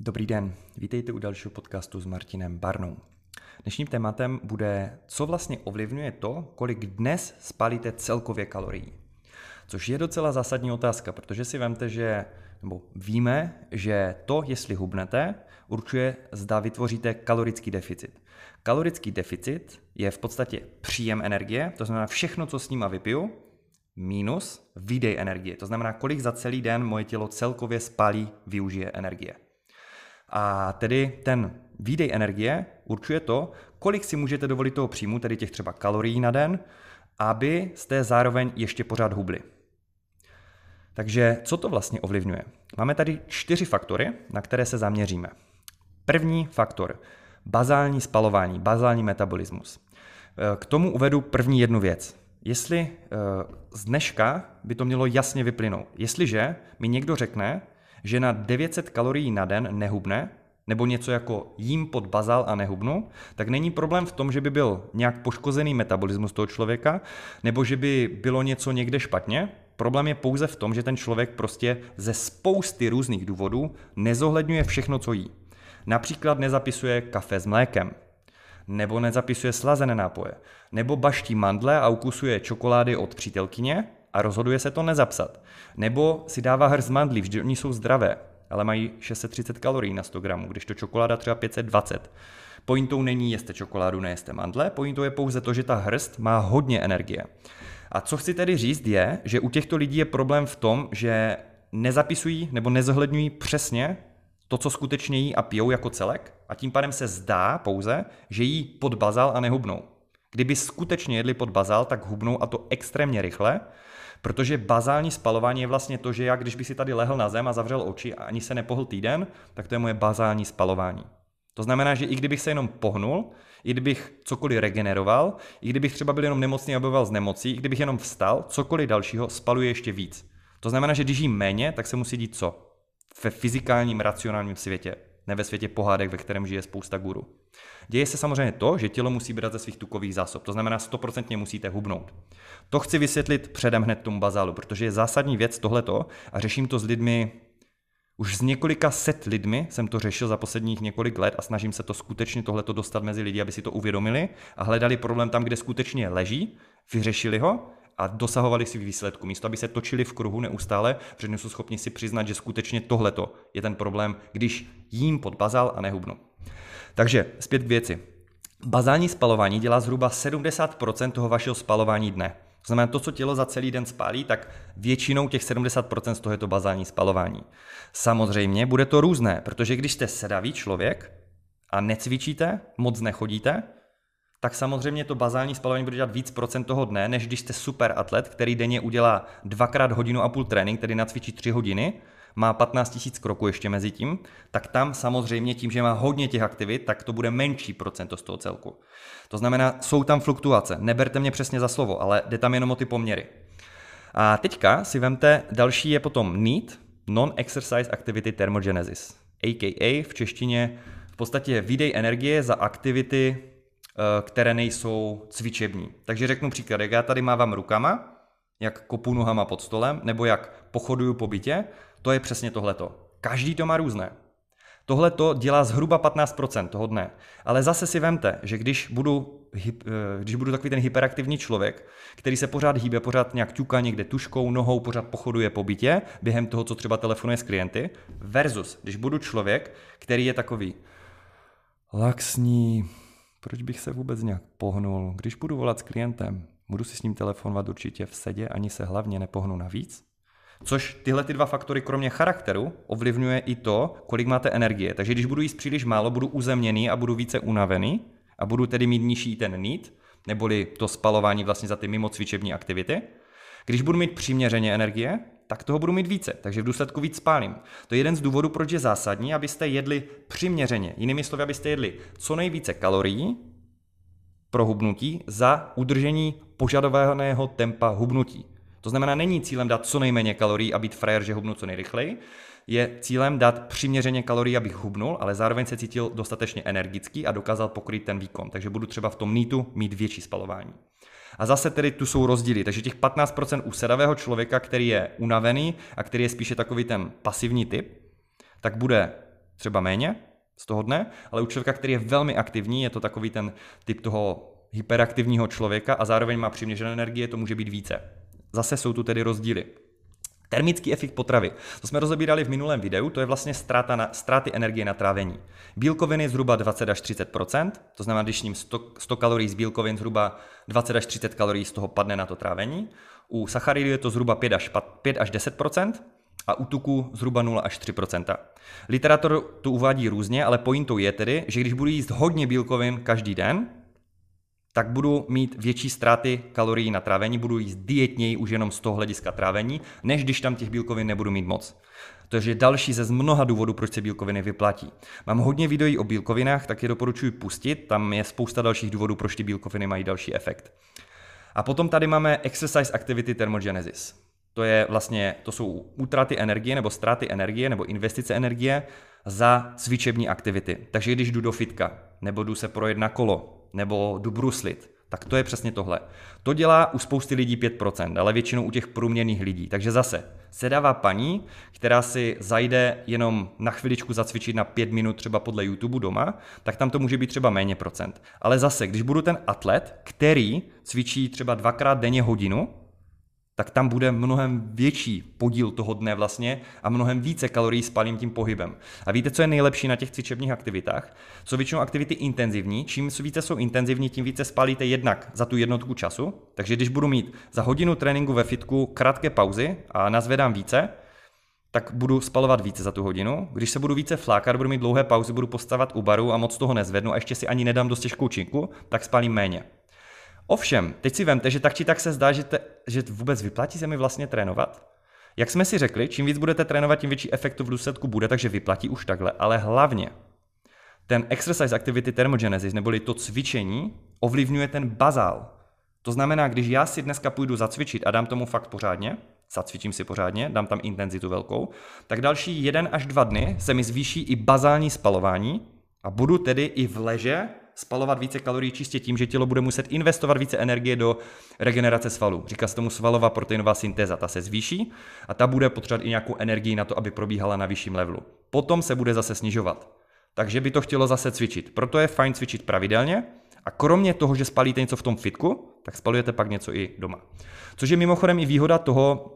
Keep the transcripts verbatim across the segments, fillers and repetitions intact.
Dobrý den, vítejte u dalšího podcastu s Martinem Barnou. Dnešním tématem bude, co vlastně ovlivňuje to, kolik dnes spálíte celkově kalorií. Což je docela zásadní otázka, protože si vemte, že, nebo víme, že to, jestli hubnete, určuje, zda vytvoříte kalorický deficit. Kalorický deficit je v podstatě příjem energie, to znamená všechno, co s nima vypiju, minus výdej energie, to znamená, kolik za celý den moje tělo celkově spálí, využije energie. A tedy ten výdej energie určuje to, kolik si můžete dovolit toho příjmu, tedy těch třeba kalorií na den, aby jste zároveň ještě pořád hubli. Takže co to vlastně ovlivňuje? Máme tady čtyři faktory, na které se zaměříme. První faktor, bazální spalování, bazální metabolismus. K tomu uvedu první jednu věc. Jestli z dneška by to mělo jasně vyplynout. Jestliže mi někdo řekne, že na devět set kalorií na den nehubne, nebo něco jako jím pod bazál a nehubnu, tak není problém v tom, že by byl nějak poškozený metabolismus toho člověka, nebo že by bylo něco někde špatně. Problém je pouze v tom, že ten člověk prostě ze spousty různých důvodů nezohledňuje všechno, co jí. Například nezapisuje kafe s mlékem, nebo nezapisuje slazené nápoje, nebo baští mandle a ukusuje čokolády od přítelkyně a rozhoduje se to nezapsat. Nebo si dává hrst mandlí, vždyť oni jsou zdravé, ale mají šest set třicet kalorií na sto gramů, kdežto čokoláda třeba pět set dvacet. Pointou není jeste čokoládu, nejeste mandle, pointou je pouze to, že ta hrst má hodně energie. A co chci tedy říct je, že u těchto lidí je problém v tom, že nezapisují nebo nezohledňují přesně to, co skutečně jí a pijou jako celek, a tím pádem se zdá pouze, že jí pod bazál a nehubnou. Kdyby skutečně jedli pod bazál, tak hubnou, a to extrémně rychle, protože bazální spalování je vlastně to, že já, když bych si tady lehl na zem a zavřel oči a ani se nepohl týden, tak to je moje bazální spalování. To znamená, že i kdybych se jenom pohnul, i kdybych cokoliv regeneroval, i kdybych třeba byl jenom nemocný a bojoval s nemocí, i kdybych jenom vstal, cokoliv dalšího spaluje ještě víc. To znamená, že když jím méně, tak se musí dít co? Ve fyzikálním, racionálním světě, ne ve světě pohádek, ve kterém žije spousta guru. Děje se samozřejmě to, že tělo musí brát ze svých tukových zásob, to znamená sto procent musíte hubnout. To chci vysvětlit předem hned tomu bazálu, protože je zásadní věc tohleto a řeším to s lidmi, už s několika set lidmi jsem to řešil za posledních několik let a snažím se to skutečně tohleto dostat mezi lidi, aby si to uvědomili a hledali problém tam, kde skutečně leží, vyřešili ho a dosahovali si výsledku. Místo, aby se točili v kruhu neustále, protože nejsou schopni si přiznat, že skutečně tohleto je ten problém, když jím pod bazál a nehubnu. Takže zpět k věci. Bazální spalování dělá zhruba sedmdesát procent toho vašeho spalování dne. To znamená, to, co tělo za celý den spálí, tak většinou těch sedmdesát procent z toho je to bazální spalování. Samozřejmě bude to různé, protože když jste sedavý člověk a necvičíte, moc nechodíte, tak samozřejmě to bazální spalování bude dělat víc procent toho dne, než když jste super atlet, který denně udělá dvakrát hodinu a půl trénink, tedy nacvičí tři hodiny, má patnáct tisíc kroků ještě mezi tím, tak tam samozřejmě tím, že má hodně těch aktivit, tak to bude menší procento z toho celku. To znamená, jsou tam fluktuace, neberte mě přesně za slovo, ale jde tam jenom o ty poměry. A teďka si vemte, další je potom NEAT, Non-Exercise Activity Thermogenesis, á ká á v češtině v podstatě výdej energie za aktivity, které nejsou cvičební. Takže řeknu příklad, jak já tady mávám rukama, jak kopu nohama pod stolem, nebo jak pochoduju po bytě, to je přesně tohleto. Každý to má různé. Tohleto dělá zhruba patnáct procent toho dne. Ale zase si vemte, že když budu, když budu takový ten hyperaktivní člověk, který se pořád hýbe, pořád nějak ťuká někde tuškou, nohou, pořád pochoduje po bytě, během toho, co třeba telefonuje s klienty, versus když budu člověk, který je takový laxní, proč bych se vůbec nějak pohnul, když budu volat s klientem, budu si s ním telefonovat určitě v sedě, ani se hlavně nepohnu navíc. Což tyhle ty dva faktory kromě charakteru ovlivňuje i to, kolik máte energie. Takže když budu jíst příliš málo, budu uzemněný a budu více unavený a budu tedy mít nižší ten NEAT, neboli to spalování vlastně za ty mimo cvičební aktivity. Když budu mít přiměřeně energie, tak toho budu mít více, takže v důsledku víc spálím. To je jeden z důvodů, proč je zásadní, abyste jedli přiměřeně. Jinými slovy, abyste jedli co nejvíce kalorií pro hubnutí za udržení požadovaného tempa hubnutí. To znamená, není cílem dát co nejméně kalorií a být frajer, že hubnu co nejrychleji. Je cílem dát přiměřeně kalorií, abych hubnul, ale zároveň se cítil dostatečně energický a dokázal pokrýt ten výkon. Takže budu třeba v tom NEATu mít větší spalování. A zase tedy tu jsou rozdíly, takže těch patnáct procent u sedavého člověka, který je unavený a který je spíše takový ten pasivní typ, tak bude třeba méně z toho dne, ale u člověka, který je velmi aktivní, je to takový ten typ toho hyperaktivního člověka a zároveň má přiměřené energie, to může být více. Zase jsou tu tedy rozdíly. Termický efekt potravy. To jsme rozebírali v minulém videu, to je vlastně ztráta na, ztráty energie na trávení. Bílkoviny zhruba dvacet až třicet procent, to znamená, když ním sto, sto kalorií z bílkovin, zhruba dvacet až třicet kalorií z toho padne na to trávení. U sacharidů je to zhruba pět až deset procent a u tuku zhruba nula až tři procenta. Literatura tu uvádí různě, ale pointou je tedy, že když budu jíst hodně bílkovin každý den, tak budu mít větší ztráty kalorií na trávení, budu jíst dietněji už jenom z toho hlediska trávení, než když tam těch bílkovin nebudu mít moc. To je další ze z mnoha důvodů, proč se bílkoviny vyplatí. Mám hodně videí o bílkovinách, tak je doporučuji pustit, tam je spousta dalších důvodů, proč ty bílkoviny mají další efekt. A potom tady máme Exercise Activity Thermogenesis. To je vlastně, to jsou útraty energie nebo ztráty energie nebo investice energie za cvičební aktivity. Takže když jdu do fitka, nebo jdu se projet na kolo, nebo jdu bruslit, tak to je přesně tohle. To dělá u spousty lidí pět procent, ale většinou u těch průměrných lidí. Takže zase sedavá paní, která si zajde jenom na chviličku zacvičit na pět minut třeba podle YouTube doma, tak tam to může být třeba méně procent. Ale zase, když budu ten atlet, který cvičí třeba dvakrát denně hodinu, tak tam bude mnohem větší podíl toho dne vlastně a mnohem více kalorií spalím tím pohybem. A víte, co je nejlepší na těch cvičebních aktivitách? Jsou většinou aktivity intenzivní. Čím více jsou intenzivní, tím více spálíte jednak za tu jednotku času. Takže když budu mít za hodinu tréninku ve fitku krátké pauzy a nazvedám více, tak budu spalovat více za tu hodinu. Když se budu více flákat, budu mít dlouhé pauzy, budu postavat u baru a moc toho nezvednu a ještě si ani nedám dost těžkou činku, tak spálím méně. Ovšem, teď si vemte, že tak či tak se zdá, že, te, že vůbec vyplatí se mi vlastně trénovat. Jak jsme si řekli, čím víc budete trénovat, tím větší efektu v důsledku bude, takže vyplatí už takhle. Ale hlavně ten Exercise Activity Thermogenesis, neboli to cvičení, ovlivňuje ten bazál. To znamená, když já si dneska půjdu zacvičit a dám tomu fakt pořádně, zacvičím si pořádně, dám tam intenzitu velkou, tak další jeden až dva dny se mi zvýší i bazální spalování a budu tedy i v leže spalovat více kalorií čistě tím, že tělo bude muset investovat více energie do regenerace svalů. Říká se tomu svalová proteinová syntéza, ta se zvýší a ta bude potřebovat i nějakou energii na to, aby probíhala na vyšším levelu. Potom se bude zase snižovat. Takže by to chtělo zase cvičit. Proto je fajn cvičit pravidelně a kromě toho, že spalíte něco v tom fitku, tak spalujete pak něco i doma. Což je mimochodem i výhoda toho,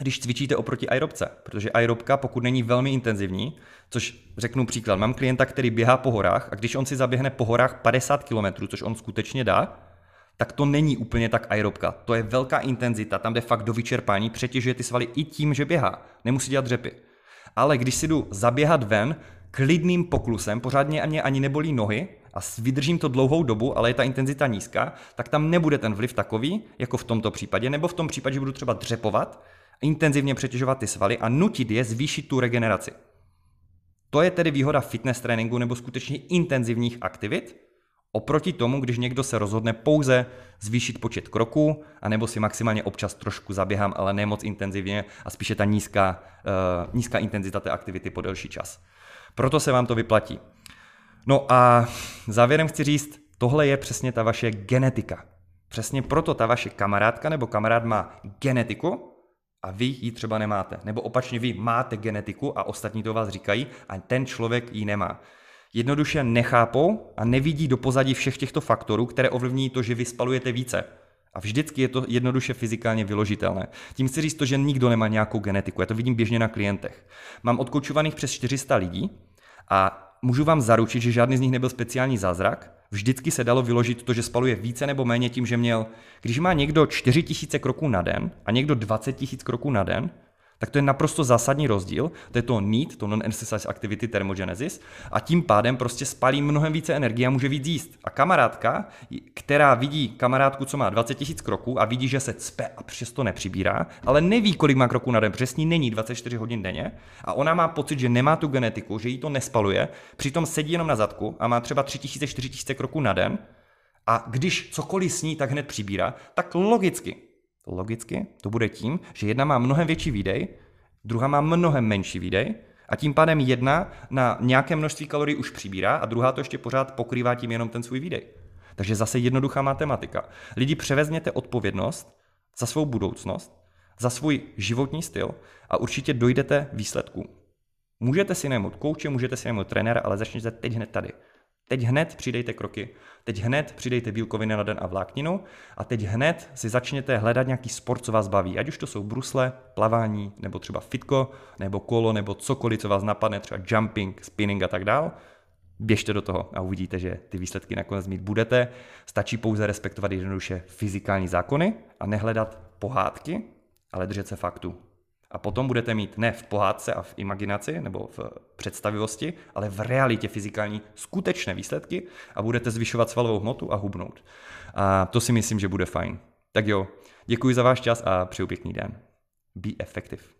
když cvičíte oproti aerobce, protože aerobka, pokud není velmi intenzivní, což řeknu příklad, mám klienta, který běhá po horách a když on si zaběhne po horách padesát kilometrů, což on skutečně dá, tak to není úplně tak aerobka. To je velká intenzita, tam jde fakt do vyčerpání, přetěžuje ty svaly i tím, že běhá, nemusí dělat řepy. Ale když si jdu zaběhat ven klidným poklusem, pořádně mě ani nebolí nohy a vydržím to dlouhou dobu, ale je ta intenzita nízká, tak tam nebude ten vliv takový, jako v tomto případě, nebo v tom případě, že budu třeba dřepovat, intenzivně přetěžovat ty svaly a nutit je zvýšit tu regeneraci. To je tedy výhoda fitness tréninku nebo skutečně intenzivních aktivit oproti tomu, když někdo se rozhodne pouze zvýšit počet kroků anebo si maximálně občas trošku zaběhám, ale ne moc intenzivně a spíše ta nízká, uh, nízká intenzita té aktivity po delší čas. Proto se vám to vyplatí. No a závěrem chci říct, tohle je přesně ta vaše genetika. Přesně proto ta vaše kamarádka nebo kamarád má genetiku, a vy ji třeba nemáte. Nebo opačně, vy máte genetiku a ostatní to vás říkají a ten člověk ji nemá. Jednoduše nechápou a nevidí do pozadí všech těchto faktorů, které ovlivní to, že vy spalujete více. A vždycky je to jednoduše fyzikálně vyložitelné. Tím chci říct to, že nikdo nemá nějakou genetiku. Já to vidím běžně na klientech. Mám odkoučovaných přes čtyři sta lidí a můžu vám zaručit, že žádný z nich nebyl speciální zázrak. Vždycky se dalo vyložit to, že spaluje více nebo méně tím, že měl, když má někdo čtyři tisíce kroků na den a někdo dvacet tisíc kroků na den, tak to je naprosto zásadní rozdíl, to je to NEAT, to Non-Exercise Activity Thermogenesis a tím pádem prostě spalí mnohem více energie a může víc jíst. A kamarádka, která vidí kamarádku, co má dvacet tisíc kroků a vidí, že se cpe a přesto nepřibírá, ale neví, kolik má kroků na den, přesně není dvacet čtyři hodin denně a ona má pocit, že nemá tu genetiku, že jí to nespaluje, přitom sedí jenom na zadku a má třeba tři tisíce, čtyři tisíce kroků na den a když cokoliv sní, tak hned přibírá, tak logicky Logicky to bude tím, že jedna má mnohem větší výdej, druhá má mnohem menší výdej a tím pádem jedna na nějaké množství kalorií už přibírá a druhá to ještě pořád pokrývá tím jenom ten svůj výdej. Takže zase jednoduchá matematika. Lidi, převezměte odpovědnost za svou budoucnost, za svůj životní styl a určitě dojdete výsledků. Můžete si najmout kouče, můžete si najmout trenéra, ale začněte teď hned tady. Teď hned přidejte kroky, teď hned přidejte bílkoviny na den a vlákninu a teď hned si začněte hledat nějaký sport, co vás baví. Ať už to jsou brusle, plavání, nebo třeba fitko, nebo kolo, nebo cokoliv, co vás napadne, třeba jumping, spinning a tak dál. Běžte do toho a uvidíte, že ty výsledky nakonec mít budete. Stačí pouze respektovat jednoduše fyzikální zákony a nehledat pohádky, ale držet se faktů. A potom budete mít ne v pohádce a v imaginaci nebo v představivosti, ale v realitě fyzikální skutečné výsledky a budete zvyšovat svalovou hmotu a hubnout. A to si myslím, že bude fajn. Tak jo, děkuji za váš čas a přeju pěkný den. Be effective.